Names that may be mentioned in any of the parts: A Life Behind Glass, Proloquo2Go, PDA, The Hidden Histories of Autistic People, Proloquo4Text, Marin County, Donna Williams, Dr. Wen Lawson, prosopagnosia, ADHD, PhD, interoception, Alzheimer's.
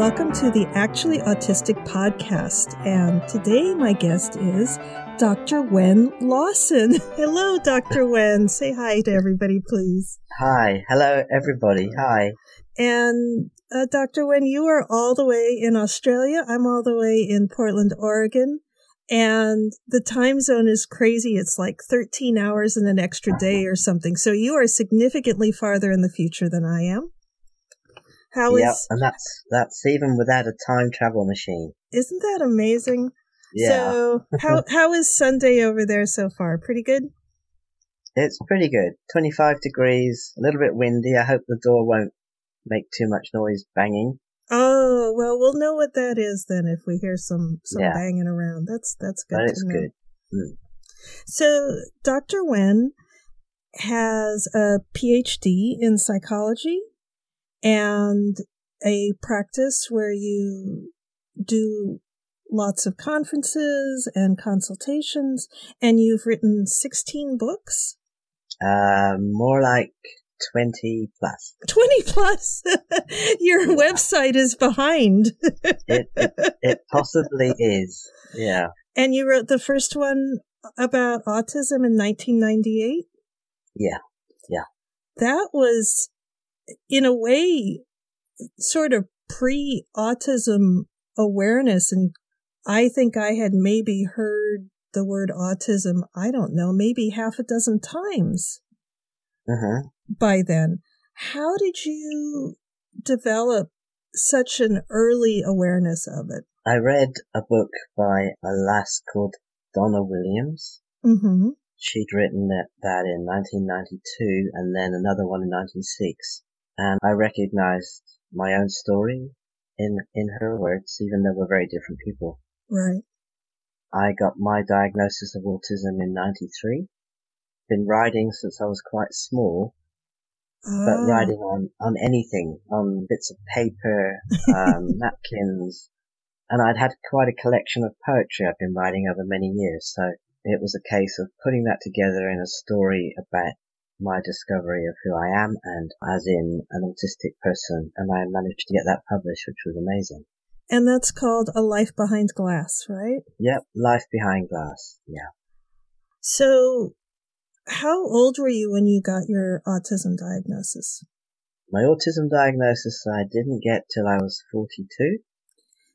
Welcome to the Actually Autistic podcast, and today my guest is Dr. Wen Lawson. Hello, Dr. Wen. Say hi to everybody, please. Hi. Hello, everybody. Hi. And Dr. Wen, you are all the way in Australia. I'm all the way in Portland, Oregon. And the time zone is crazy. It's like 13 hours and an extra day or something. So you are significantly farther in the future than I am. And that's even without a time travel machine. Isn't that amazing? Yeah. So how is Sunday over there so far? Pretty good? It's pretty good. 25 degrees, a little bit windy. I hope the door won't make too much noise banging. Oh, well, we'll know what that is then if we hear some banging around. That's good. That is good. Mm. So Dr. Wen has a PhD in psychology and a practice where you do lots of conferences and consultations, and you've written 16 books? More like 20 plus. 20 plus? Your website is behind. It possibly is, yeah. And you wrote the first one about autism in 1998? Yeah, yeah. That was, in a way, sort of pre-autism awareness, and I think I had maybe heard the word autism, I don't know, maybe half a dozen times by then. How did you develop such an early awareness of it? I read a book by a lass called Donna Williams. Mm-hmm. She'd written that in 1992 and then another one in 1996. And I recognized my own story in her words, even though we're very different people. Right. I got my diagnosis of autism in 93. Been riding since I was quite small, but riding on anything, on bits of paper, napkins. And I'd had quite a collection of poetry I've been writing over many years. So it was a case of putting that together in a story about my discovery of who I am and as in an autistic person, and I managed to get that published, which was amazing. And that's called A Life Behind Glass, right? Yep, Life Behind Glass, yeah. So how old were you when you got your autism diagnosis? My autism diagnosis I didn't get till I was 42.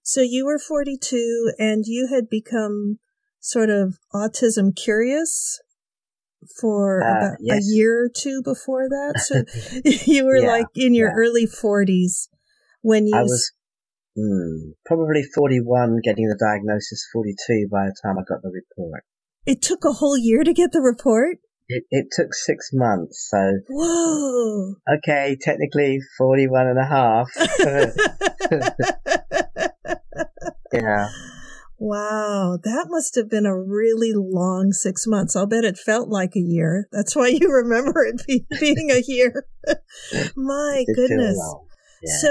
So you were 42 and you had become sort of autism curious for about a year or two before that. So you were like in your early 40s when you... I was probably 41 getting the diagnosis, 42 by the time I got the report. It took a whole year to get the report? It took 6 months, so... Whoa! Okay, technically 41 and a half. Yeah. Wow, that must have been a really long 6 months. I'll bet it felt like a year. That's why you remember it being a year. My goodness. Yeah,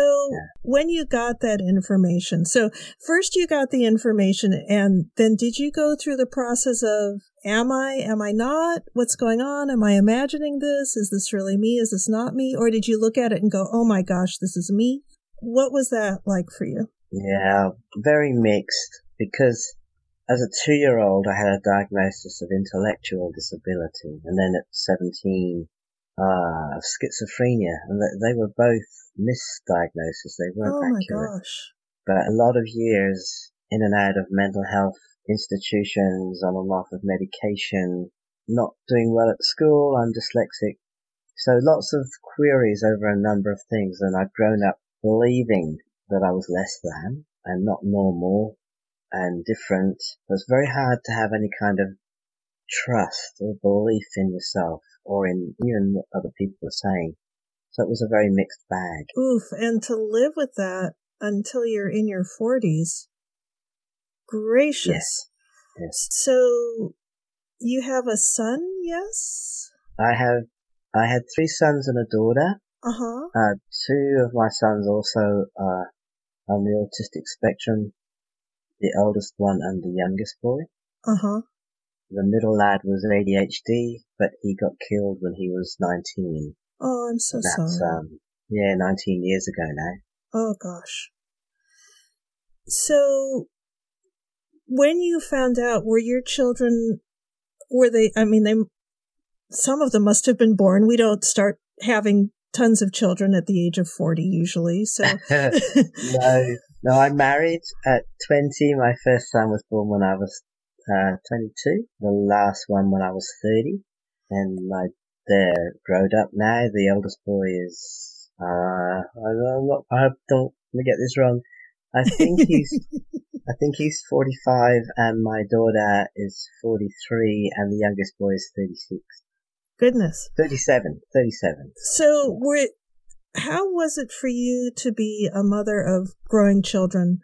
when you got that information, so first you got the information and then did you go through the process of, am I not? What's going on? Am I imagining this? Is this really me? Is this not me? Or did you look at it and go, oh my gosh, this is me? What was that like for you? Yeah, very mixed. Because as a 2-year-old, I had a diagnosis of intellectual disability, and then at 17, of schizophrenia, and they were both misdiagnoses. They weren't accurate. Oh my gosh! But a lot of years in and out of mental health institutions, on and off of medication, not doing well at school. I'm dyslexic, so lots of queries over a number of things, and I'd grown up believing that I was less than and not normal and different. It was very hard to have any kind of trust or belief in yourself or in even what other people were saying. So it was a very mixed bag. Oof, and to live with that until you're in your 40s, gracious. Yes. So you have a son, yes? I had 3 sons and a daughter. Uh-huh. 2 of my sons also are on the autistic spectrum. The oldest one and the youngest boy. Uh-huh. The middle lad was ADHD, but he got killed when he was 19. Oh, I'm so sorry. 19 years ago now. Oh, gosh. So when you found out, were your children, were they, I mean, they, some of them must have been born. We don't start having tons of children at the age of 40 usually. So No, I married at 20. My first son was born when I was 22. The last one when I was 30. And they're grown up now. The eldest boy is, I don't get this wrong. I think he's 45 and my daughter is 43 and the youngest boy is 36. Goodness. 37. So how was it for you to be a mother of growing children?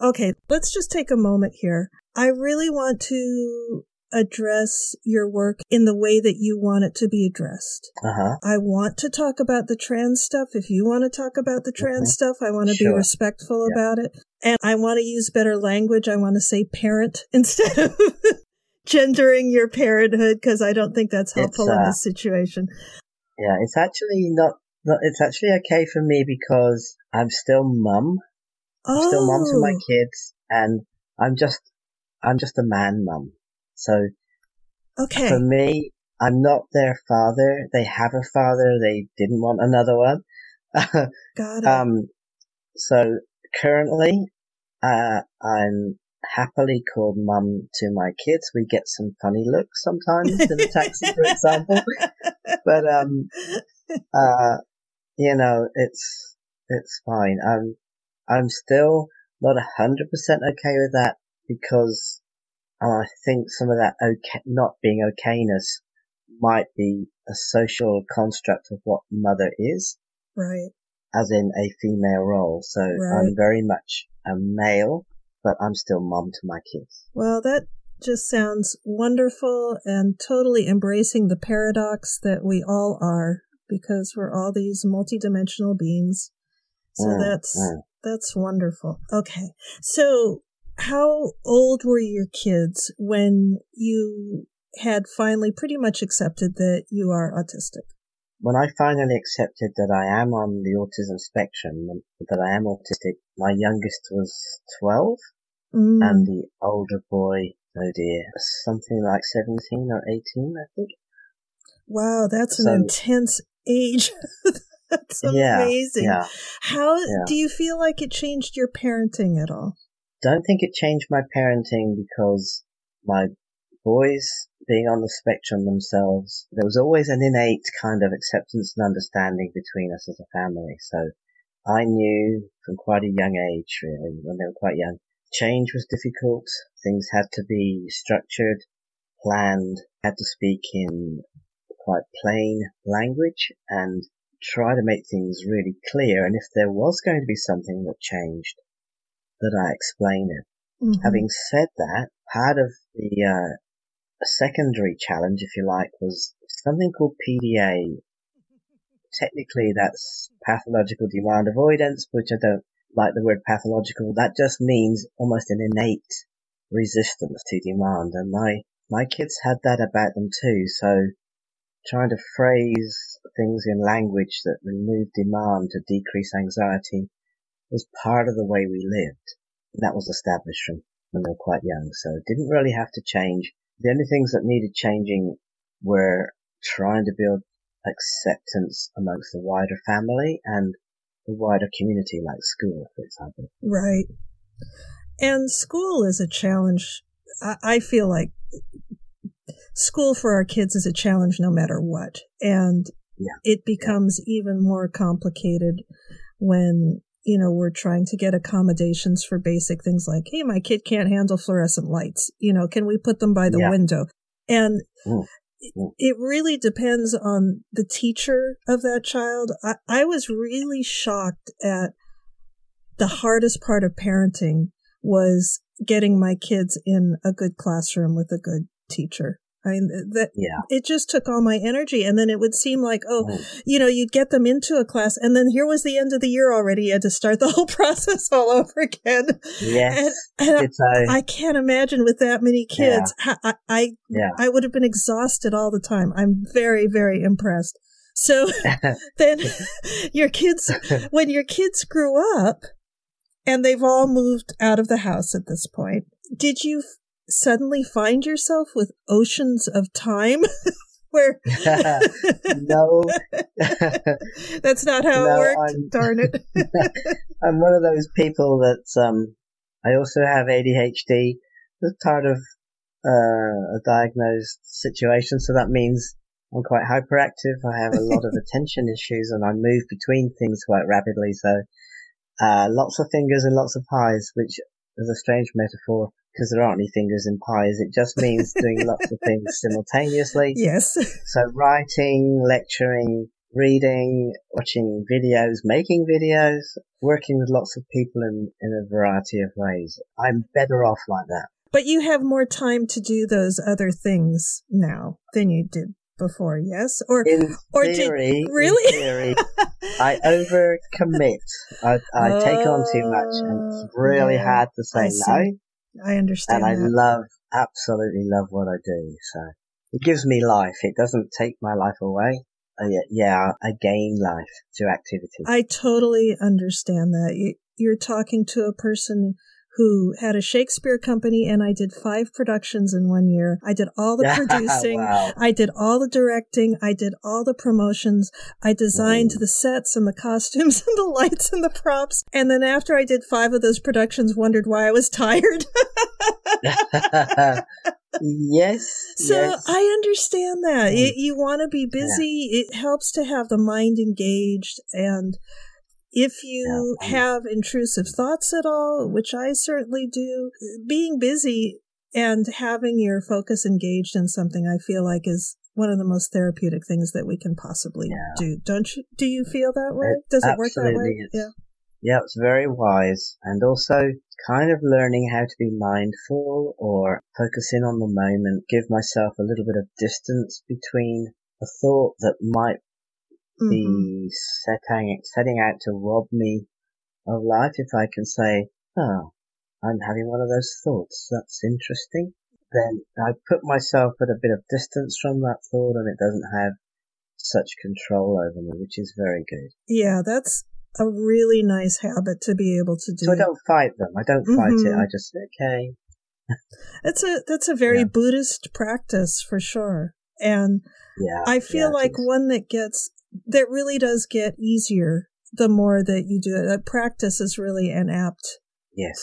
Okay, let's just take a moment here. I really want to address your work in the way that you want it to be addressed. Uh-huh. I want to talk about the trans stuff. If you want to talk about the trans stuff, I want to be respectful about it. And I want to use better language. I want to say parent instead of gendering your parenthood, because I don't think that's helpful in this situation. Yeah, it's actually not. It's actually okay for me because I'm still mum. I'm still mum to my kids, and I'm just a man mum. So, for me, I'm not their father. They have a father. They didn't want another one. Got it. So currently, I'm happily called mum to my kids. We get some funny looks sometimes in the taxi, for example. But, it's fine. I'm still not 100% okay with that because I think some of that not being okayness might be a social construct of what mother is. Right. As in a female role. So I'm very much a male, but I'm still mum to my kids. Well, that just sounds wonderful and totally embracing the paradox that we all are, because we're all these multidimensional beings. So that's wonderful. Okay. So how old were your kids when you had finally pretty much accepted that you are autistic? When I finally accepted that I am on the autism spectrum, that I am autistic, my youngest was 12 and the older boy, something like 17 or 18, I think. Wow, that's an intense age. That's amazing. Yeah, How do you feel like it changed your parenting at all? Don't think it changed my parenting because my boys being on the spectrum themselves, there was always an innate kind of acceptance and understanding between us as a family. So I knew from quite a young age, really, when they were quite young, change was difficult. Things had to be structured, planned, had to speak in quite plain language and try to make things really clear. And if there was going to be something that changed, that I explain it. Mm-hmm. Having said that, part of the secondary challenge, if you like, was something called PDA. Technically, that's pathological demand avoidance, which I don't like the word pathological. That just means almost an innate resistance to demand. And my kids had that about them too. So trying to phrase things in language that remove demand to decrease anxiety was part of the way we lived. And that was established from when they were quite young. So it didn't really have to change. The only things that needed changing were trying to build acceptance amongst the wider family and the wider community, like school, for example. Right. And school is a challenge. I feel like school for our kids is a challenge no matter what. And it becomes even more complicated when we're trying to get accommodations for basic things like, hey, my kid can't handle fluorescent lights. Can we put them by the window? And it really depends on the teacher of that child. I was really shocked at the hardest part of parenting was getting my kids in a good classroom with a good teacher. I mean, it just took all my energy. And then it would seem like, you'd get them into a class. And then here was the end of the year already. You had to start the whole process all over again. Yes. And I can't imagine with that many kids. Yeah. I would have been exhausted all the time. I'm very, very impressed. So then when your kids grew up, And they've all moved out of the house at this point. Did you suddenly find yourself with oceans of time? Where no, that's not how it worked. Darn it! I'm one of those people that I also have ADHD. I'm tired of a diagnosed situation, so that means I'm quite hyperactive. I have a lot of attention issues, and I move between things quite rapidly. So lots of fingers and lots of pies, which is a strange metaphor because there aren't any fingers in pies. It just means doing lots of things simultaneously. Yes. So writing, lecturing, reading, watching videos, making videos, working with lots of people in a variety of ways. I'm better off like that. But you have more time to do those other things now than you did before, yes? In theory, I overcommit. I take on too much, and it's really hard to say no. I understand. And I absolutely love what I do. So it gives me life. It doesn't take my life away. I gain life through activity. I totally understand that. You're talking to a person who had a Shakespeare company, and I did 5 productions in 1 year. I did all the producing. Wow. I did all the directing. I did all the promotions. I designed the sets and the costumes and the lights and the props. And then after I did 5 of those productions, wondered why I was tired. Yes. I understand that. You want to be busy. Yeah. It helps to have the mind engaged, and if you have intrusive thoughts at all, which I certainly do, being busy and having your focus engaged in something, I feel like is one of the most therapeutic things that we can possibly do. Do you feel that way? Does it work that way? Yeah, it's very wise. And also kind of learning how to be mindful or focus in on the moment, give myself a little bit of distance between a thought that might be setting out to rob me of life. If I can say, oh, I'm having one of those thoughts, that's interesting, then I put myself at a bit of distance from that thought, and it doesn't have such control over me, which is very good. Yeah, that's a really nice habit to be able to do. So I don't fight them. I don't fight it. I just say, okay. That's a very Buddhist practice for sure. And I feel like one that really does get easier the more that you do it. Practice is really an apt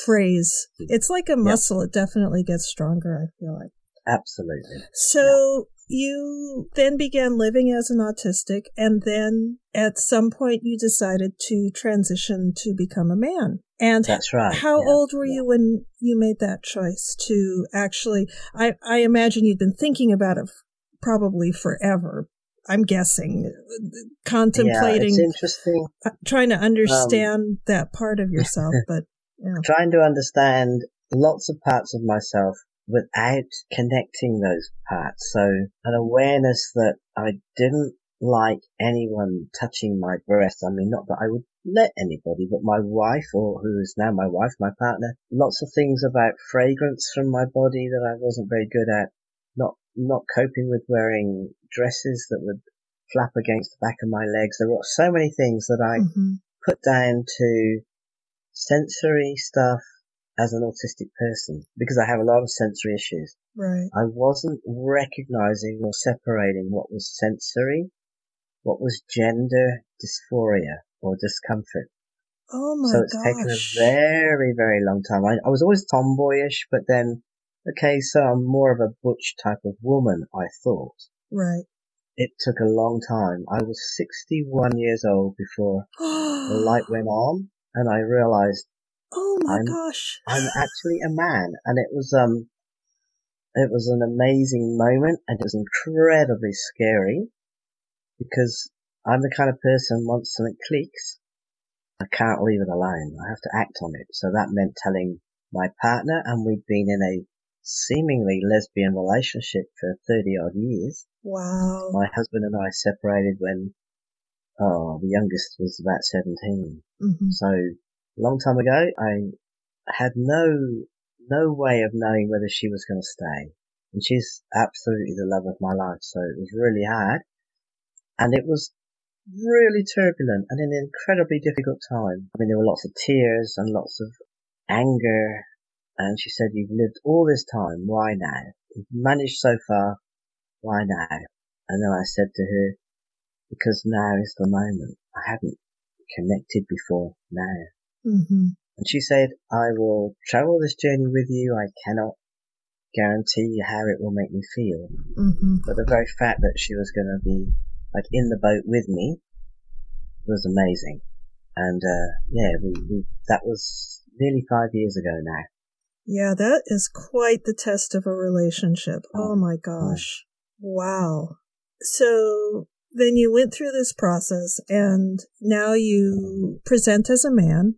phrase. It's like a muscle. It definitely gets stronger, I feel like. Absolutely. So you then began living as an autistic, and then at some point you decided to transition to become a man. And that's right. How old were you when you made that choice to actually, I imagine you'd been thinking about it probably forever, I'm guessing, contemplating, it's interesting, trying to understand that part of yourself, but trying to understand lots of parts of myself without connecting those parts. So an awareness that I didn't like anyone touching my breast. I mean, not that I would let anybody, but my wife, or who is now my wife, my partner, lots of things about fragrance from my body that I wasn't very good at, not coping with wearing dresses that would flap against the back of my legs. There were so many things that I put down to sensory stuff as an autistic person, because I have a lot of sensory issues. Right. I wasn't recognizing or separating what was sensory, what was gender dysphoria or discomfort. Oh my gosh. So it's taken a very, very long time. I was always tomboyish, but then, okay, so I'm more of a butch type of woman, I thought. Right. It took a long time. I was 61 years old before the light went on, and I realized, oh my gosh, I'm actually a man. And it was an amazing moment, and it was incredibly scary, because I'm the kind of person, once something clicks, I can't leave it alone. I have to act on it. So that meant telling my partner, and we'd been in a seemingly lesbian relationship for 30 odd years. Wow. My husband and I separated when the youngest was about 17. So a long time ago, I had no way of knowing whether she was going to stay, and she's absolutely the love of my life. So it was really hard, and it was really turbulent and an incredibly difficult time. I mean, there were lots of tears and lots of anger. And she said, you've lived all this time. Why now? You've managed so far. Why now? And then I said to her, because now is the moment. I hadn't connected before now. Mm-hmm. And she said, I will travel this journey with you. I cannot guarantee you how it will make me feel. Mm-hmm. But the very fact that she was going to be like in the boat with me was amazing. And we that was nearly 5 years ago now. Yeah, that is quite the test of a relationship. Oh my gosh. Wow. So then you went through this process and now you present as a man.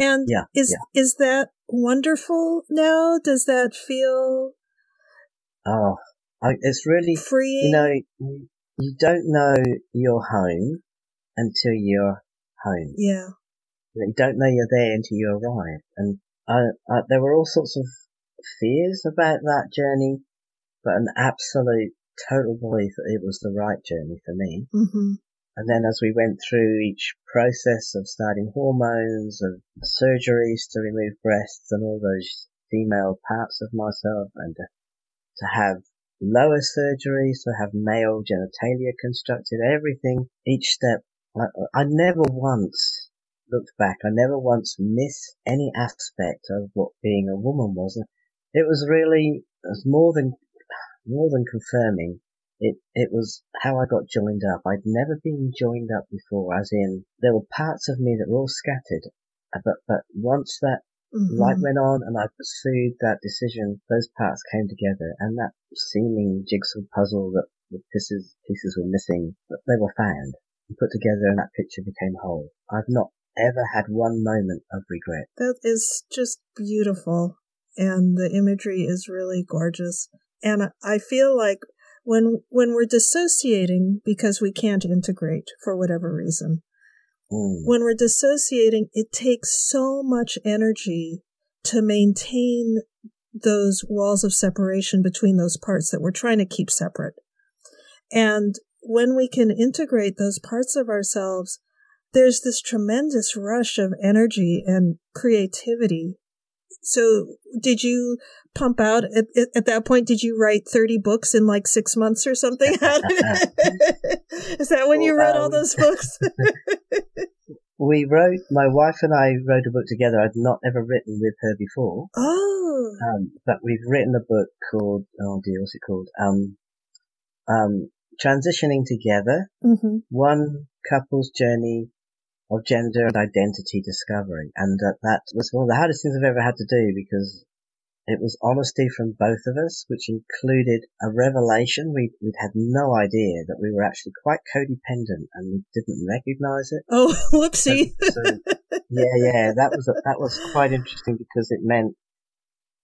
And is that wonderful now? Does that feel it's really free? You know, you don't know you're home until you're home. Yeah. You don't know you're there until you arrive. And there were all sorts of fears about that journey, but an absolute total belief that it was the right journey for me. Mm-hmm. And then as we went through each process of starting hormones, of surgeries to remove breasts and all those female parts of myself, and to have lower surgeries, to have male genitalia constructed, everything, each step, I never once looked back. I never once missed any aspect of what being a woman was. It was really, more than confirming. It was how I got joined up. I'd never been joined up before, as in there were parts of me that were all scattered. But once that light went on and I pursued that decision, those parts came together, and that seeming jigsaw puzzle that the pieces were missing, but they were found and put together, and that picture became whole. I've not ever had one moment of regret. That is just beautiful, and the imagery is really gorgeous. And I feel like when we're dissociating, because we can't integrate for whatever reason, when we're dissociating, it takes so much energy to maintain those walls of separation between those parts that we're trying to keep separate. And when we can integrate those parts of ourselves, there's this tremendous rush of energy and creativity. So did you pump out at that point? Did you write 30 books in like 6 months or something? Is that when you wrote all those books? My wife and I wrote a book together. I'd not ever written with her before. Oh. But we've written a book called, what's it called? Transitioning Together, One Couple's Journey of Gender and Identity Discovery. And that was one of the hardest things I've ever had to do, because it was honesty from both of us, which included a revelation. We'd had no idea that we were actually quite codependent, and we didn't recognize it. Oh, whoopsie. So, that was quite interesting, because it meant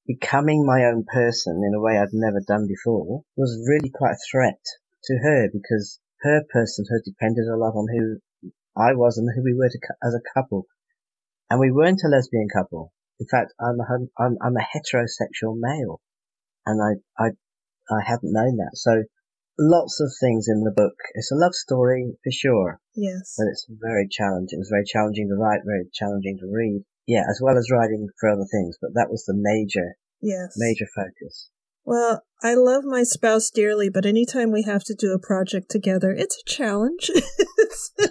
becoming my own person in a way I'd never done before was really quite a threat to her, because her personhood depended a lot on who I was and who we were as a couple. And we weren't a lesbian couple. In fact, I'm a heterosexual male, and I hadn't known that. So lots of things in the book. It's a love story for sure. Yes. But it's very challenging. It was very challenging to write, very challenging to read. Yeah, as well as writing for other things, but that was the major focus. Well, I love my spouse dearly, but anytime we have to do a project together, it's a challenge.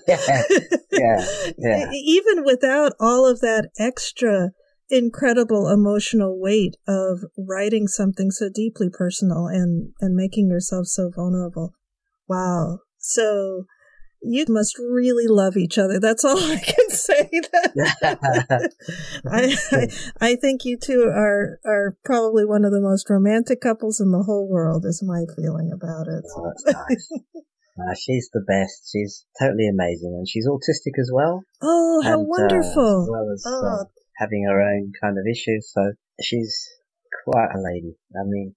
Yeah. Even without all of that extra incredible emotional weight of writing something so deeply personal and making yourself so vulnerable. Wow. So you must really love each other. That's all I can say. I think you two are probably one of the most romantic couples in the whole world, is my feeling about it. Oh, that's nice. She's the best. She's totally amazing. And she's autistic as well. Oh, how wonderful. As well as having her own kind of issues. So she's quite a lady. I mean,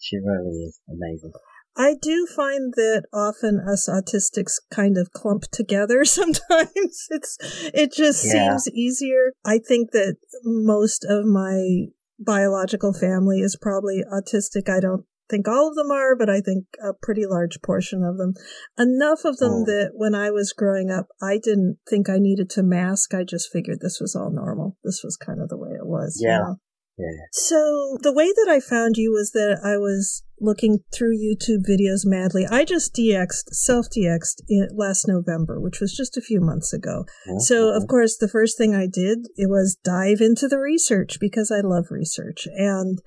she really is amazing. I do find that often us autistics kind of clump together sometimes. It just seems easier. I think that most of my biological family is probably autistic. I don't think all of them are, but I think a pretty large portion of them. Enough of them that when I was growing up, I didn't think I needed to mask. I just figured this was all normal. This was kind of the way it was. Yeah. You know? Yeah. So the way that I found you was that I was looking through YouTube videos madly. I just self-DX'd last November, which was just a few months ago. Mm-hmm. So, of course, the first thing I did, it was dive into the research because I love research. And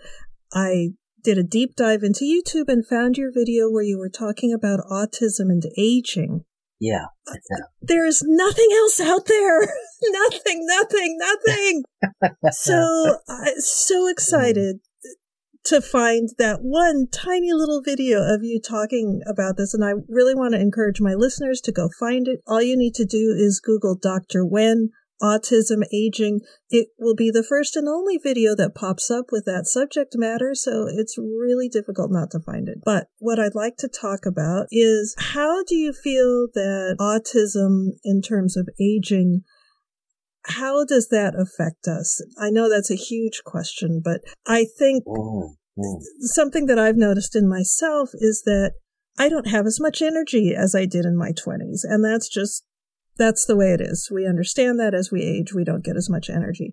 I did a deep dive into YouTube and found your video where you were talking about autism and aging. Yeah. There is nothing else out there. Nothing. So I'm so excited to find that one tiny little video of you talking about this. And I really want to encourage my listeners to go find it. All you need to do is Google Dr. Wen, autism, aging. It will be the first and only video that pops up with that subject matter, so it's really difficult not to find it. But what I'd like to talk about is, how do you feel that autism in terms of aging, how does that affect us? I know that's a huge question, but I think something that I've noticed in myself is that I don't have as much energy as I did in my 20s, and that's the way it is. We understand that as we age, we don't get as much energy.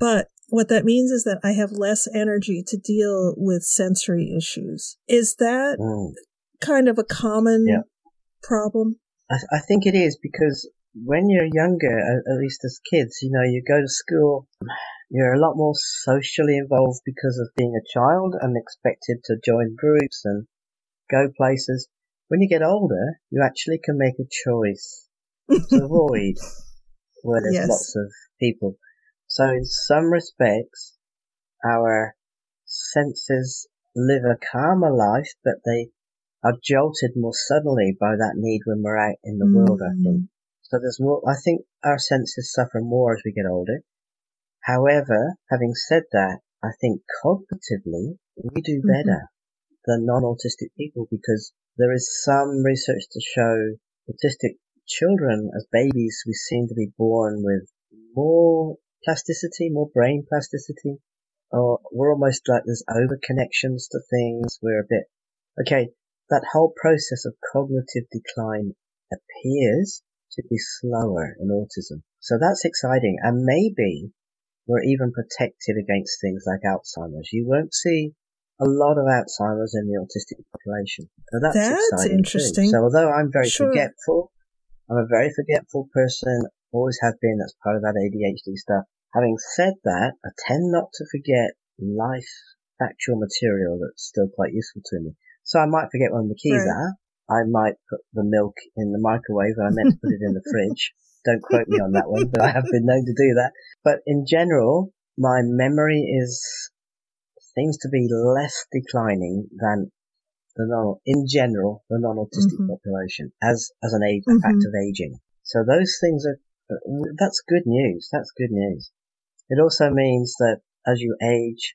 But what that means is that I have less energy to deal with sensory issues. Is that kind of a common problem? I think it is, because when you're younger, at least as kids, you know, you go to school, you're a lot more socially involved because of being a child and expected to join groups and go places. When you get older, you actually can make a choice to avoid where there's lots of people. So in some respects, our senses live a calmer life, but they are jolted more suddenly by that need when we're out in the world, I think. So there's more, I think our senses suffer more as we get older. However, having said that, I think cognitively we do better than non-autistic people, because there is some research to show autistic children, as babies, we seem to be born with more plasticity, more brain plasticity, or we're almost like there's over connections to things. We're a bit, that whole process of cognitive decline appears to be slower in autism. So that's exciting. And maybe we're even protected against things like Alzheimer's. You won't see a lot of Alzheimer's in the autistic population. So that's exciting interesting. Too. So although I'm very forgetful, I'm a very forgetful person, always have been, that's part of that ADHD stuff. Having said that, I tend not to forget life, factual material that's still quite useful to me. So I might forget when the keys are. I might put the milk in the microwave and I meant to put it in the fridge. Don't quote me on that one, but I have been known to do that. But in general, my memory seems to be less declining than the non-autistic population as an age, a fact of aging. So those things that's good news. That's good news. It also means that as you age,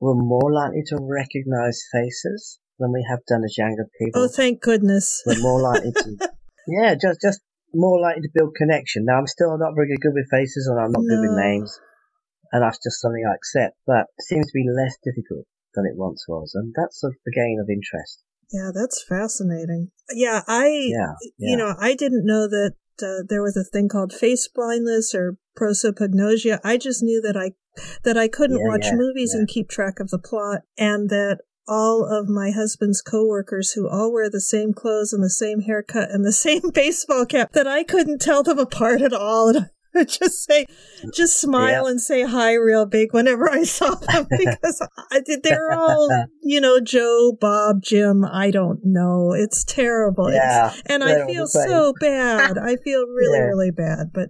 we're more likely to recognize faces than we have done as younger people. Oh, thank goodness. We're more likely to, just more likely to build connection. Now, I'm still not very good with faces and I'm not good with names. And that's just something I accept, but it seems to be less difficult than it once was, and that's a gain of interest. Yeah, that's fascinating. Yeah, I didn't know that there was a thing called face blindness or prosopagnosia. I just knew that I couldn't watch movies and keep track of the plot, and that all of my husband's coworkers who all wear the same clothes and the same haircut and the same baseball cap, that I couldn't tell them apart at all. And just smile and say hi real big whenever I saw them, because they're all, Joe, Bob, Jim, I don't know. It's terrible. Yeah, and I feel so bad. I feel really, really bad. But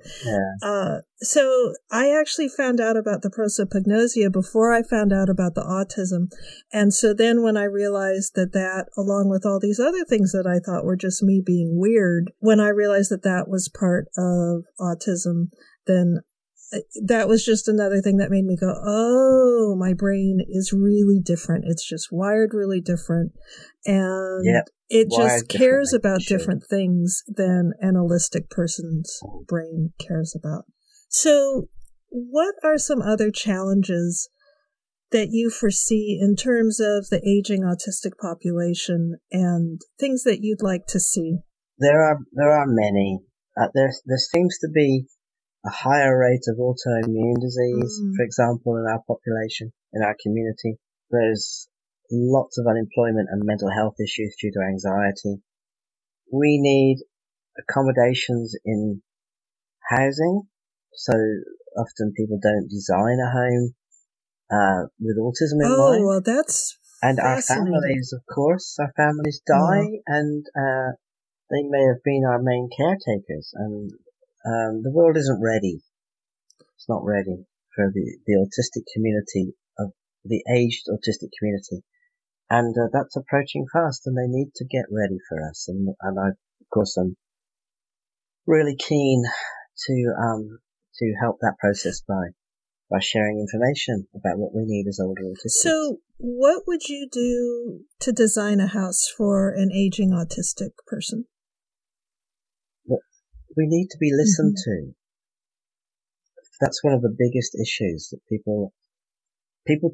so I actually found out about the prosopagnosia before I found out about the autism. And so then when I realized that along with all these other things that I thought were just me being weird, when I realized that was part of autism, then that was just another thing that made me go, oh, my brain is really different. It's just wired really different. And it just cares about different things than an holistic person's brain cares about. So what are some other challenges that you foresee in terms of the aging autistic population and things that you'd like to see? There are many. There seems to be a higher rate of autoimmune disease, for example, in our population, in our community. There's lots of unemployment and mental health issues due to anxiety. We need accommodations in housing. So often people don't design a home with autism in mind. Oh, well, that's fascinating. And our families, of course, die, and they may have been our main caretakers, and the world isn't ready. It's not ready for the autistic community, of the aged autistic community, and that's approaching fast, and they need to get ready for us. And I, of course, I'm really keen to help that process by sharing information about what we need as older autistics. So what would you do to design a house for an aging autistic person? We need to be listened to. That's one of the biggest issues, that people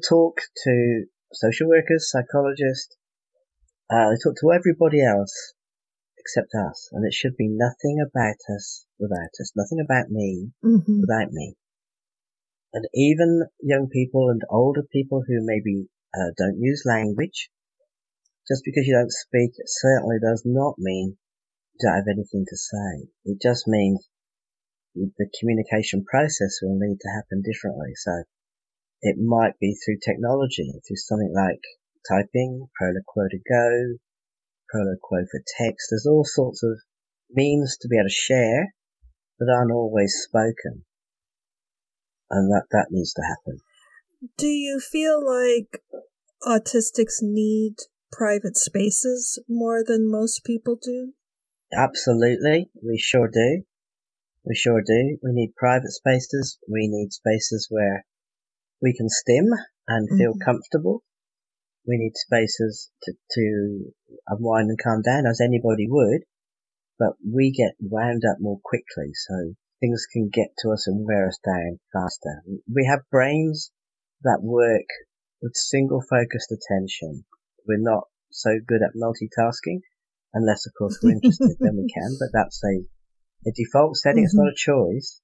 talk to social workers, psychologists, they talk to everybody else except us, and it should be nothing about us without us, nothing about me without me. And even young people and older people who maybe don't use language, just because you don't speak, it certainly does not mean you don't have anything to say. It just means the communication process will need to happen differently. So it might be through technology, through something like typing, Proloquo2Go, Proloquo4Text. There's all sorts of means to be able to share that aren't always spoken. And that needs to happen. Do you feel like autistics need private spaces more than most people do? Absolutely. We sure do. We need private spaces. We need spaces where we can stim and feel comfortable. We need spaces to unwind and calm down, as anybody would. But we get wound up more quickly, so things can get to us and wear us down faster. We have brains that work with single focused attention. We're not so good at multitasking, unless, of course, we're interested, then we can. But that's a default setting. It's not a choice.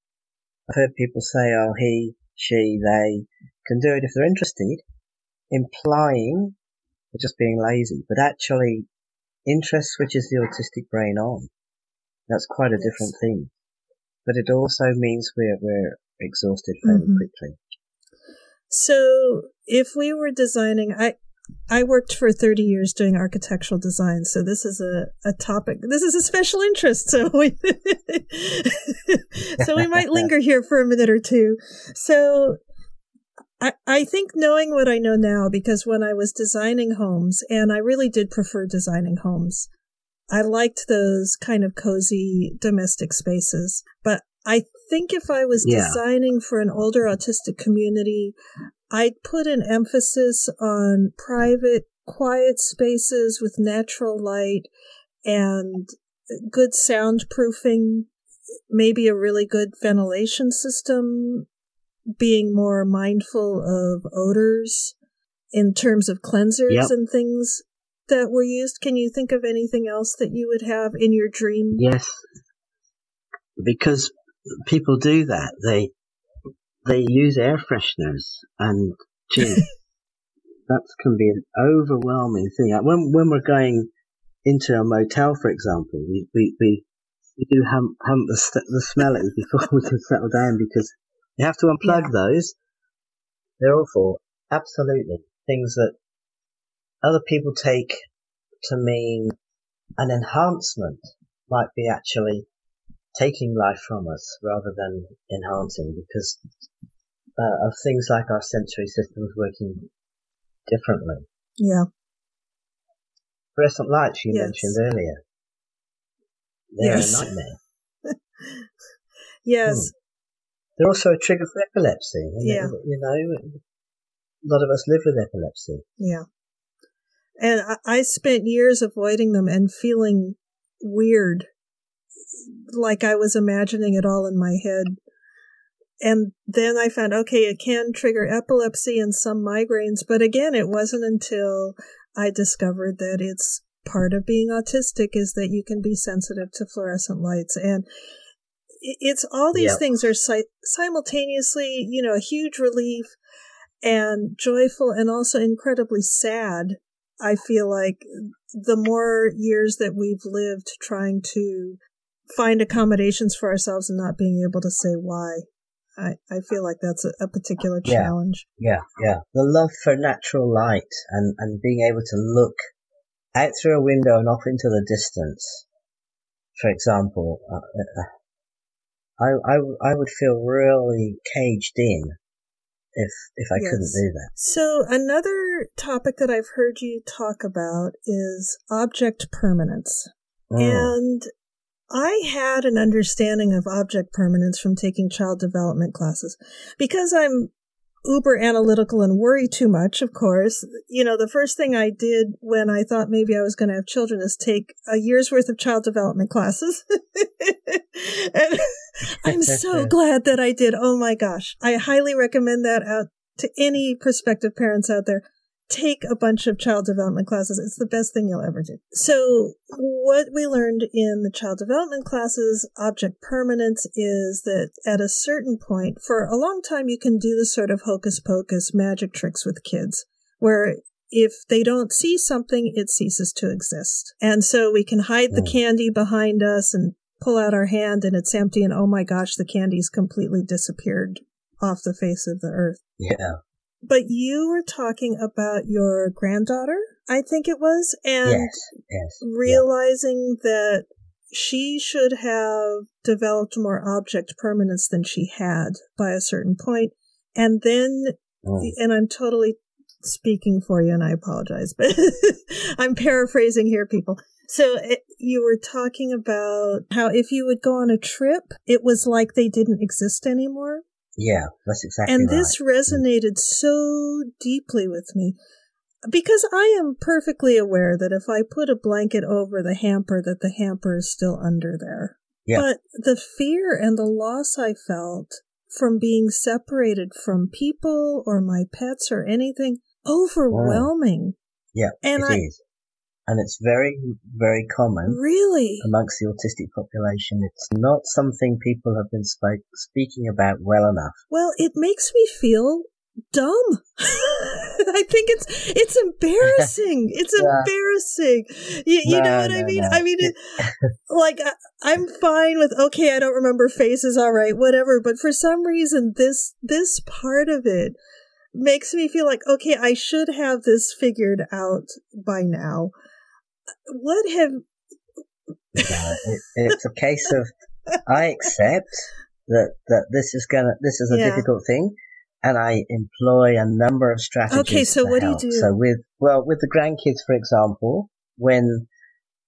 I've heard people say, oh, he, she, they can do it if they're interested, implying they're just being lazy. But actually, interest switches the autistic brain on. That's quite a different thing. But it also means we're exhausted very quickly. So if we were designing, I worked for 30 years doing architectural design, so this is a topic. This is a special interest, so we might linger here for a minute or two. So I think, knowing what I know now, because when I was designing homes, and I really did prefer designing homes, I liked those kind of cozy domestic spaces. But I think if I was designing for an older autistic community, I'd put an emphasis on private, quiet spaces with natural light and good soundproofing, maybe a really good ventilation system, being more mindful of odors in terms of cleansers and things that were used. Can you think of anything else that you would have in your dream? Yes, because people do that. They use air fresheners, and gee, that can be an overwhelming thing. When we're going into a motel, for example, we do hump the smell it before we can settle down, because you have to unplug those. They're awful, absolutely, things that other people take to mean an enhancement might be actually taking life from us rather than enhancing, because of things like our sensory systems working differently. Yeah. Fluorescent lights you mentioned earlier. They're a nightmare. They're also a trigger for epilepsy. You know, a lot of us live with epilepsy. Yeah. And I spent years avoiding them and feeling weird, like I was imagining it all in my head. And then I found, okay, it can trigger epilepsy and some migraines. But again, it wasn't until I discovered that it's part of being autistic is that you can be sensitive to fluorescent lights. And it's all these things are simultaneously, you know, a huge relief and joyful and also incredibly sad. I feel like the more years that we've lived trying to find accommodations for ourselves and not being able to say why, I feel like that's a particular challenge. The love for natural light and being able to look out through a window and off into the distance, for example, I would feel really caged in if I couldn't do that. So another topic that I've heard you talk about is object permanence. And I had an understanding of object permanence from taking child development classes because I'm uber analytical and worry too much, of course. You know, the first thing I did when I thought maybe I was going to have children is take a year's worth of child development classes. And I'm so glad that I did. Oh my gosh. I highly recommend that out to any prospective parents out there. Take a bunch of child development classes. It's the best thing you'll ever do. So what we learned in the child development classes, object permanence, is that at a certain point, for a long time, you can do this sort of hocus pocus magic tricks with kids, where if they don't see something, it ceases to exist. And so we can hide the candy behind us and pull out our hand and it's empty. And oh my gosh, the candy's completely disappeared off the face of the earth. Yeah. But you were talking about your granddaughter, I think it was, and realizing that she should have developed more object permanence than she had by a certain point. And then, and I'm totally speaking for you, and I apologize, but I'm paraphrasing here, people. So you were talking about how if you would go on a trip, it was like they didn't exist anymore. Yeah, that's exactly right. And this resonated so deeply with me because I am perfectly aware that if I put a blanket over the hamper, that the hamper is still under there. Yeah. But the fear and the loss I felt from being separated from people or my pets or anything, overwhelming. Yeah, and it is. And it's very, very common. Really? Amongst the autistic population. It's not something people have been speaking about well enough. Well, it makes me feel dumb. I think it's embarrassing. It's embarrassing. You know what I mean? I mean, like, I'm fine with, okay, I don't remember faces, all right, whatever. But for some reason, this part of it makes me feel like, okay, I should have this figured out by now. It's a case of I accept that this is a difficult thing, and I employ a number of strategies. Okay, so what do you do? So with the grandkids, for example, when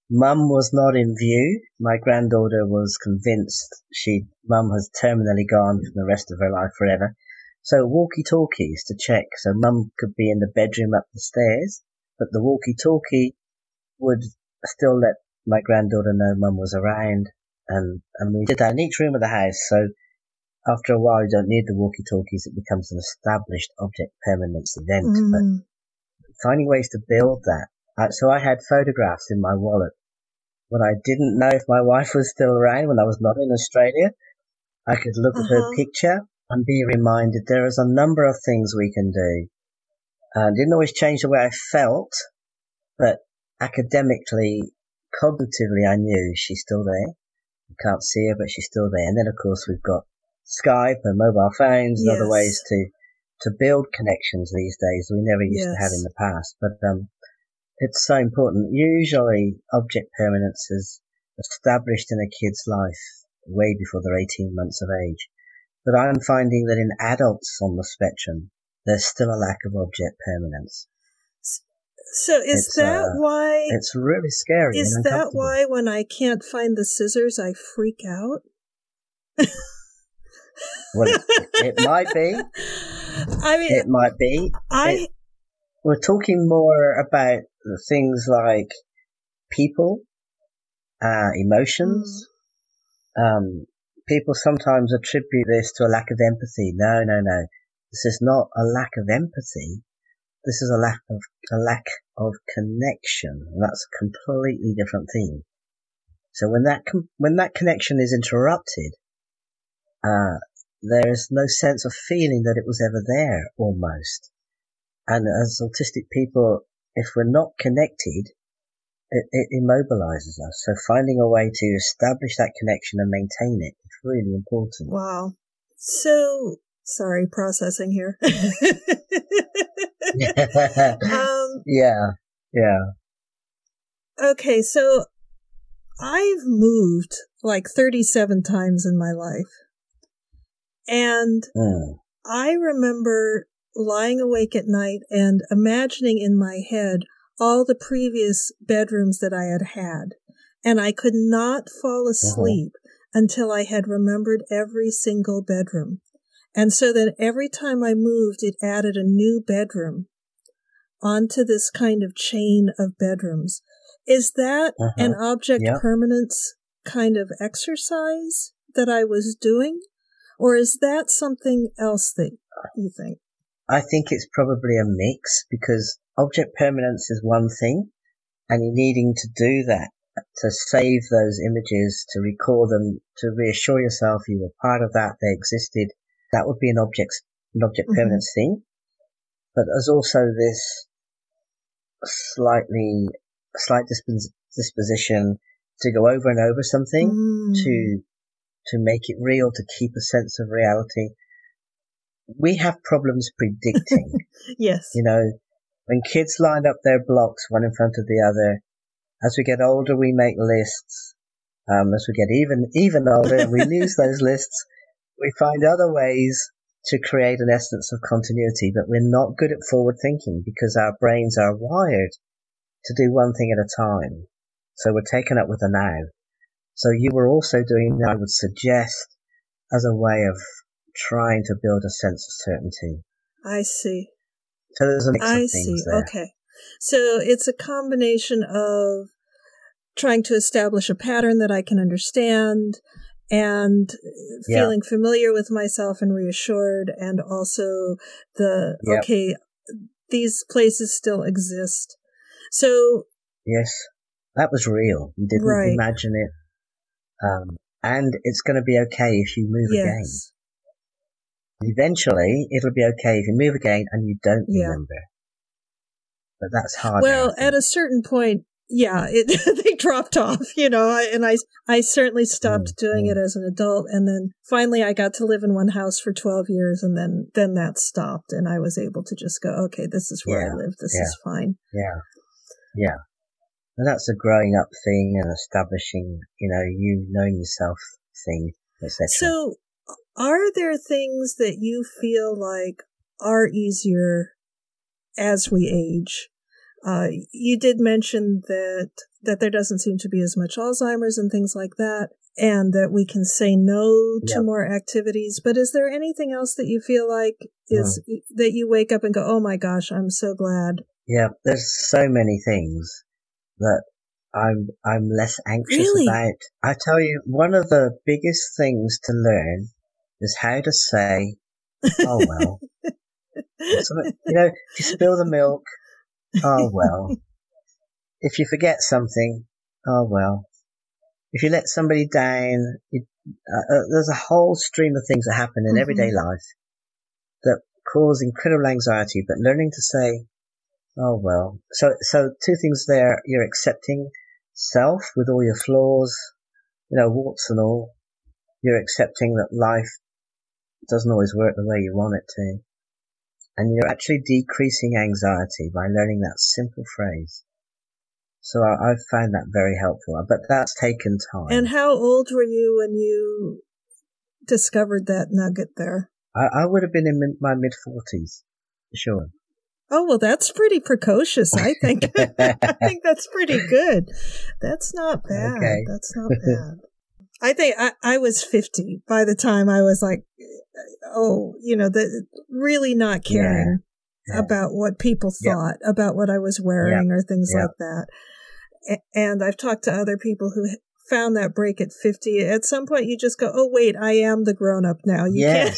Mum was not in view, my granddaughter was convinced Mum has terminally gone for the rest of her life forever. So walkie-talkies to check. So Mum could be in the bedroom up the stairs, but the walkie-talkie would still let my granddaughter know Mum was around, and we did that in each room of the house. So after a while, you don't need the walkie-talkies. It becomes an established object permanence event. But finding ways to build that. So I had photographs in my wallet when I didn't know if my wife was still around, when I was not in Australia. I could look at her picture and be reminded there is a number of things we can do. And didn't always change the way I felt, but academically, cognitively, I knew she's still there. You can't see her, but she's still there. And then, of course, we've got Skype and mobile phones and other ways to build connections these days we never used to have in the past. But it's so important. Usually, object permanence is established in a kid's life way before they're 18 months of age. But I'm finding that in adults on the spectrum, there's still a lack of object permanence. So is that why... It's really scary. Is that why when I can't find the scissors, I freak out? Well, it might be. I mean... It might be. We're talking more about things like people, emotions, people sometimes attribute this to a lack of empathy. No, no, no. This is not a lack of empathy. This is a lack of connection. And that's a completely different thing. So when that connection is interrupted, there is no sense of feeling that it was ever there, almost. And as autistic people, if we're not connected, it immobilizes us. So finding a way to establish that connection and maintain it is really important. Wow. So, sorry, processing here. Yeah. Okay, so I've moved like 37 times in my life. And I remember lying awake at night and imagining in my head all the previous bedrooms that I had. And I could not fall asleep until I had remembered every single bedroom. And so then every time I moved, it added a new bedroom onto this kind of chain of bedrooms. Is that an object permanence kind of exercise that I was doing? Or is that something else that you think? I think it's probably a mix, because object permanence is one thing, and you're needing to do that, to save those images, to recall them, to reassure yourself you were part of that, they existed. That would be an object permanence thing. But there's also this slight disposition to go over and over something, to make it real, to keep a sense of reality. We have problems predicting. Yes. You know, when kids line up their blocks one in front of the other, as we get older, we make lists. As we get even older and we lose those lists, we find other ways to create an essence of continuity, but we're not good at forward thinking because our brains are wired to do one thing at a time. So we're taken up with the now. So you were also doing that, I would suggest, as a way of trying to build a sense of certainty. I see. So there's a mix of things there. Okay. So it's a combination of trying to establish a pattern that I can understand and feeling familiar with myself and reassured, and also okay, these places still exist. So... Yes, that was real. You didn't imagine it. And it's going to be okay if you move again. Eventually, it'll be okay if you move again and you don't remember. But that's hard. Well, at a certain point, they dropped off, you know, and I certainly stopped doing it as an adult. And then finally I got to live in one house for 12 years and then that stopped and I was able to just go, okay, this is where I live. This is fine. Yeah. And that's a growing up thing and establishing, you knowing yourself thing, etc. So are there things that you feel like are easier as we age? You did mention that there doesn't seem to be as much Alzheimer's and things like that, and that we can say no to more activities. But is there anything else that you feel like is that you wake up and go, oh my gosh, I'm so glad? Yeah, there's so many things that I'm less anxious about. I tell you, one of the biggest things to learn is how to say, oh well. If you spill the milk, oh well. If you forget something, oh well. If you let somebody down, there's a whole stream of things that happen in everyday life that cause incredible anxiety, but learning to say, oh well. So two things there. You're accepting self with all your flaws, warts and all. You're accepting that life doesn't always work the way you want it to. And you're actually decreasing anxiety by learning that simple phrase. So I found that very helpful, but that's taken time. And how old were you when you discovered that nugget there? I would have been in my mid-40s, for sure. Oh, well, that's pretty precocious, I think. I think that's pretty good. That's not bad. Okay. That's not bad. I think I was 50 by the time I was like, really not caring about what people thought about what I was wearing or things like that. And I've talked to other people who found that break at 50. At some point, you just go, "Oh wait, I am the grown up now." You can't.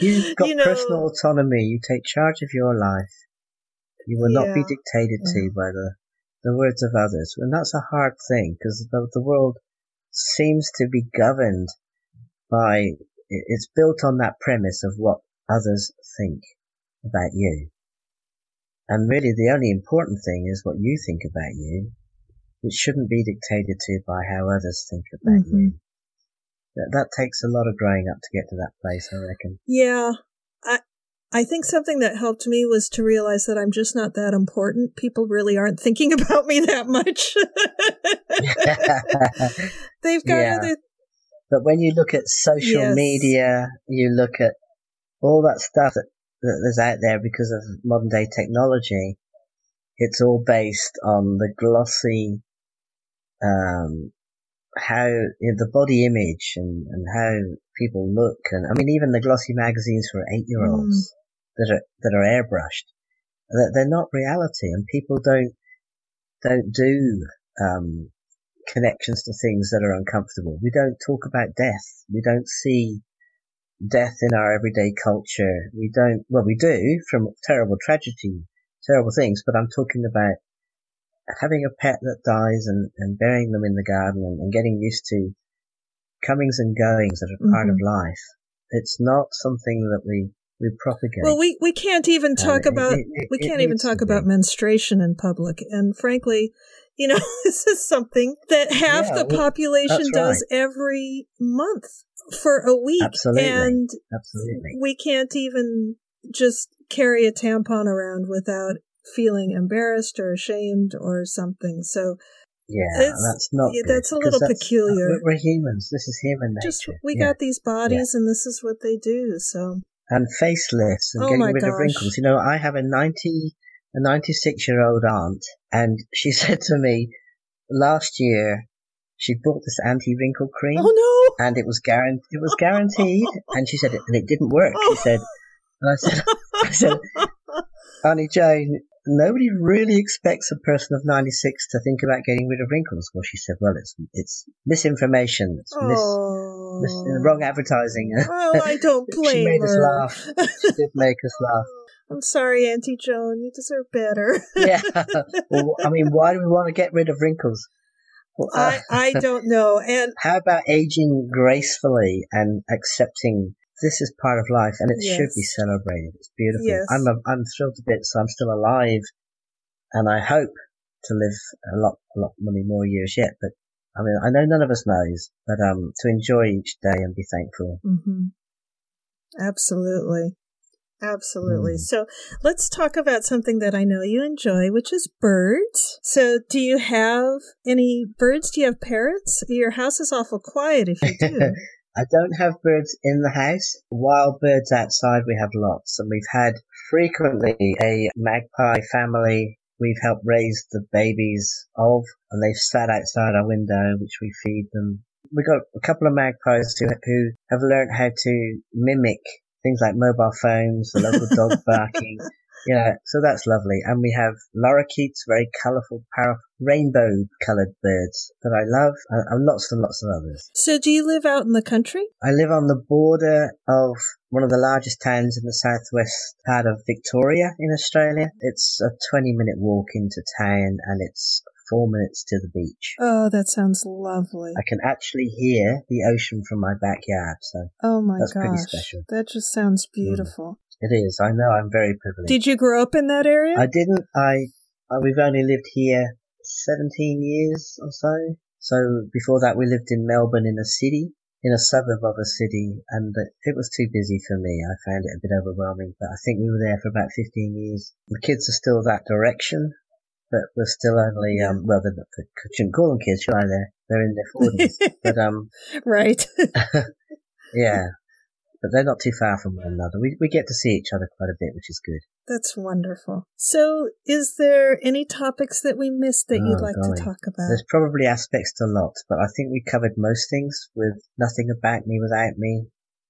You've got personal autonomy. You take charge of your life. You will not be dictated to by the words of others, and that's a hard thing because the world seems to be governed by. It's built on that premise of what others think about you. And really the only important thing is what you think about you, which shouldn't be dictated to by how others think about you. That takes a lot of growing up to get to that place, I reckon. Yeah. I think something that helped me was to realize that I'm just not that important. People really aren't thinking about me that much. They've got other... But when you look at social media, you look at all that stuff that is out there because of modern day technology, it's all based on the glossy, how the body image and how people look. And I mean, even the glossy magazines for 8-year-olds that are airbrushed, they're not reality. And people don't do, connections to things that are uncomfortable. We don't talk about death. We don't see death in our everyday culture. We do from terrible tragedy, terrible things, but I'm talking about having a pet that dies and burying them in the garden and getting used to comings and goings that are part of life. It's not something that we propagate. Well, we can't even talk about menstruation in public. And frankly, you know, this is something that half the population does every month for a week. Absolutely. And we can't even just carry a tampon around without feeling embarrassed or ashamed or something. So that's not good. That's a little peculiar. We're humans. This is human nature. We got these bodies and this is what they do. So and facelifts and getting rid of wrinkles. You know, I have a 96-year-old aunt, and she said to me last year she bought this anti-wrinkle cream. Oh no! And it was guaranteed. And she said, and it didn't work. She said, and I said, Auntie Jane, nobody really expects a person of 96 to think about getting rid of wrinkles. Well, she said, it's misinformation. It's wrong advertising. Well, I don't blame her. She made us laugh. She did make us laugh. I'm sorry, Auntie Joan. You deserve better. Well, I mean, why do we want to get rid of wrinkles? Well, I don't know. And how about aging gracefully and accepting this is part of life and it should be celebrated? It's beautiful. Yes. I'm thrilled to bits. So I'm still alive, and I hope to live a lot many more years yet. But I mean, I know none of us knows. But to enjoy each day and be thankful. Mm-hmm. Absolutely. Absolutely. So let's talk about something that I know you enjoy, which is birds. So do you have any birds? Do you have parrots? Your house is awful quiet if you do. I don't have birds in the house. Wild birds outside, we have lots. And we've had frequently a magpie family we've helped raise the babies of, and they've sat outside our window, which we feed them. We've got a couple of magpies who have learned how to mimic things like mobile phones, the local dog barking. So that's lovely. And we have lorikeets, very colourful, powerful, rainbow-coloured birds that I love, and lots of others. So do you live out in the country? I live on the border of one of the largest towns in the southwest part of Victoria in Australia. It's a 20-minute walk into town, and it's 4 minutes to the beach. Oh, that sounds lovely. I can actually hear the ocean from my backyard. So that's pretty special. That just sounds beautiful. It is. I know. I'm very privileged. Did you grow up in that area? I didn't. We've only lived here 17 years or so. So before that, we lived in Melbourne in a suburb of a city, and it was too busy for me. I found it a bit overwhelming, but I think we were there for about 15 years. The kids are still that direction. But we're still only, I shouldn't call them kids, should I? They're in their 40s. But, right. But they're not too far from one another. We get to see each other quite a bit, which is good. That's wonderful. So is there any topics that we missed that you'd like to talk about? There's probably aspects to a lot, but I think we covered most things with Nothing About Me Without Me,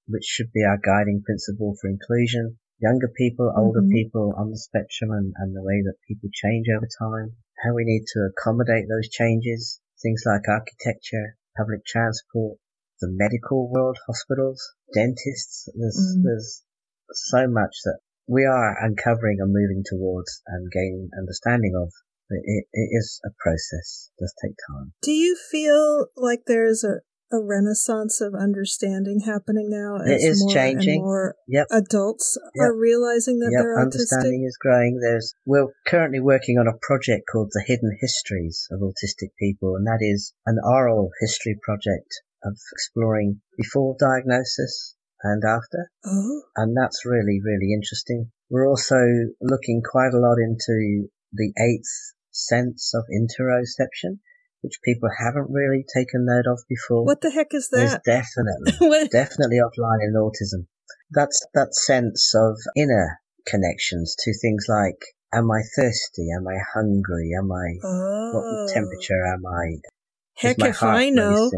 which should be our guiding principle for inclusion. Younger people, older people on the spectrum and the way that people change over time, how we need to accommodate those changes. Things like architecture, public transport, the medical world, hospitals, dentists. There's so much that we are uncovering and moving towards and gaining understanding of. It is a process. It does take time. Do you feel like there's a renaissance of understanding happening now? It is more changing. And more adults are realizing that they're autistic. Understanding is growing. We're currently working on a project called The Hidden Histories of Autistic People, and that is an oral history project of exploring before diagnosis and after. Oh. And that's really, really interesting. We're also looking quite a lot into the eighth sense of interoception, which people haven't really taken note of before. What the heck is that? There's definitely offline in autism. That's that sense of inner connections to things like, am I thirsty? Am I hungry? Am I, what temperature am I? Heck if I know.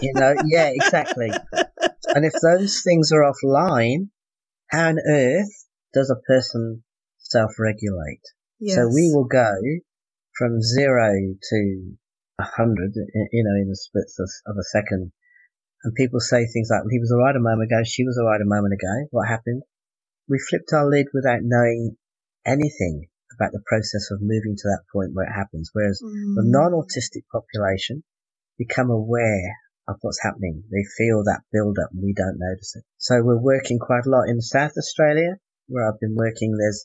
You know, yeah, exactly. And if those things are offline, how on earth does a person self-regulate? Yes. So we will go from 0 to 100, you know, in the splits of a second. And people say things like, he was all right a moment ago, she was all right a moment ago, what happened? We flipped our lid without knowing anything about the process of moving to that point where it happens, whereas the non-autistic population become aware of what's happening. They feel that build-up and we don't notice it. So we're working quite a lot in South Australia, where I've been working. There's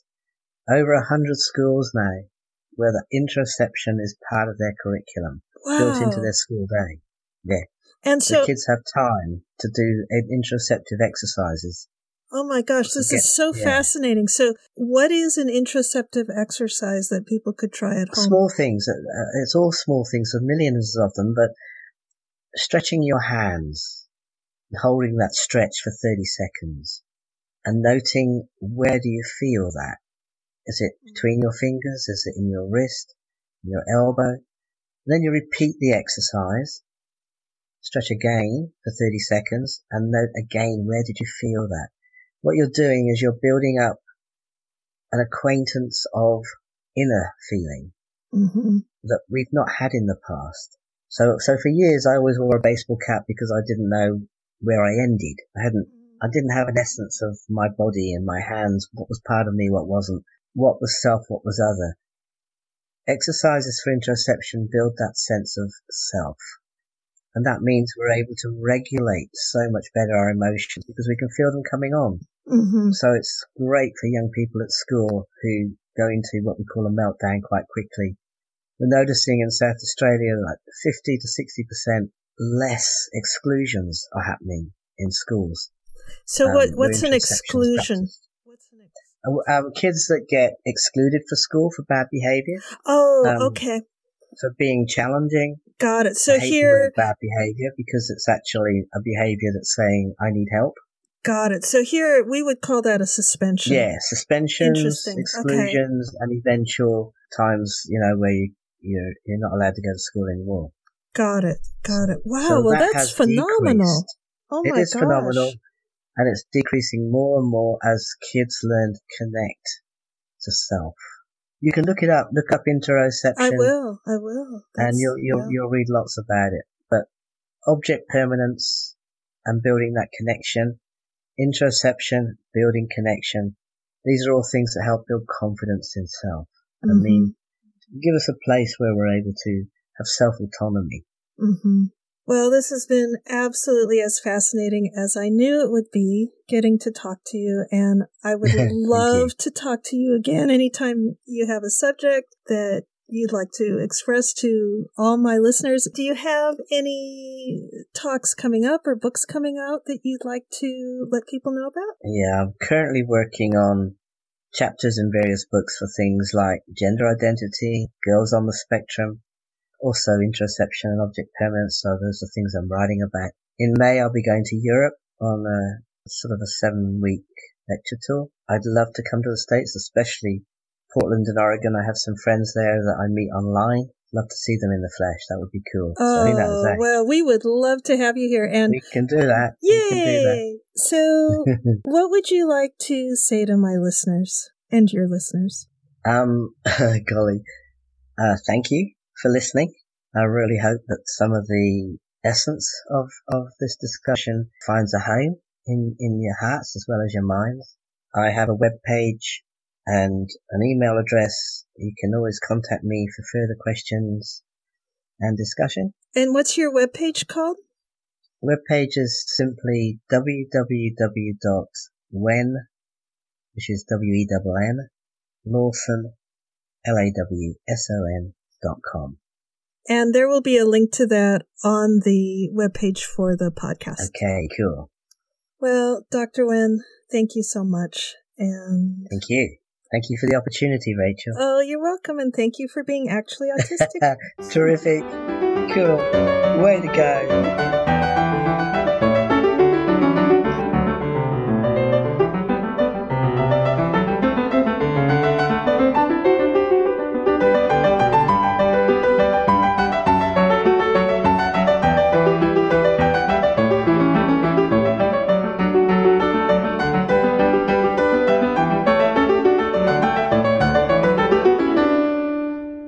over 100 schools now where the interoception is part of their curriculum, built into their school day. Yeah. And so the kids have time to do interoceptive exercises. Oh my gosh, this is so fascinating. So what is an interoceptive exercise that people could try at home? Small things. It's all small things, millions of them, but stretching your hands, holding that stretch for 30 seconds and noting, where do you feel that? Is it between your fingers? Is it in your wrist, in your elbow? And then you repeat the exercise, stretch again for 30 seconds, and note again, where did you feel that? What you're doing is you're building up an acquaintance of inner feeling that we've not had in the past. So for years, I always wore a baseball cap because I didn't know where I ended. I didn't have an essence of my body and my hands, what was part of me, what wasn't. What was self, what was other. Exercises for interoception build that sense of self. And that means we're able to regulate so much better our emotions because we can feel them coming on. So it's great for young people at school who go into what we call a meltdown quite quickly. We're noticing in South Australia like 50 to 60% less exclusions are happening in schools. So what's an exclusion? Kids that get excluded for school for bad behaviour. Okay. For being challenging. Got it. So here, bad behaviour because it's actually a behaviour that's saying I need help. Got it. So here we would call that a suspension. Yeah, suspensions, exclusions, and eventual times where you're not allowed to go to school anymore. Got it. Wow. So that's phenomenal. Decreased. Oh my gosh. It is phenomenal. And it's decreasing more and more as kids learn to connect to self. You can look it up. Look up interoception. I will. And you'll read lots about it. But object permanence and building that connection, interoception, building connection. These are all things that help build confidence in self. I mean, give us a place where we're able to have self-autonomy. Well, this has been absolutely as fascinating as I knew it would be, getting to talk to you, and I would love to talk to you again anytime you have a subject that you'd like to express to all my listeners. Do you have any talks coming up or books coming out that you'd like to let people know about? Yeah, I'm currently working on chapters in various books for things like gender identity, girls on the spectrum, also interoception and object permanence. So those are things I'm writing about. In May, I'll be going to Europe on a sort of a 7-week lecture tour. I'd love to come to the States, especially Portland and Oregon. I have some friends there that I meet online. Love to see them in the flesh. That would be cool. Oh, so I think that was that. Well, we would love to have you here. And we can do that. Yay! So what would you like to say to my listeners and your listeners? Golly, thank you for listening. I really hope that some of the essence of this discussion finds a home in your hearts as well as your minds. I have a webpage and an email address. You can always contact me for further questions and discussion. And what's your webpage called? The webpage is simply www.wen, which is W-E-N-N, Lawson, LAWSON.com. And there will be a link to that on the webpage for the podcast. Okay, cool. Well, Dr. Wen, thank you so much. And thank you. Thank you for the opportunity, Rachel. Oh, you're welcome. And thank you for being actually autistic. Terrific. Cool. Way to go.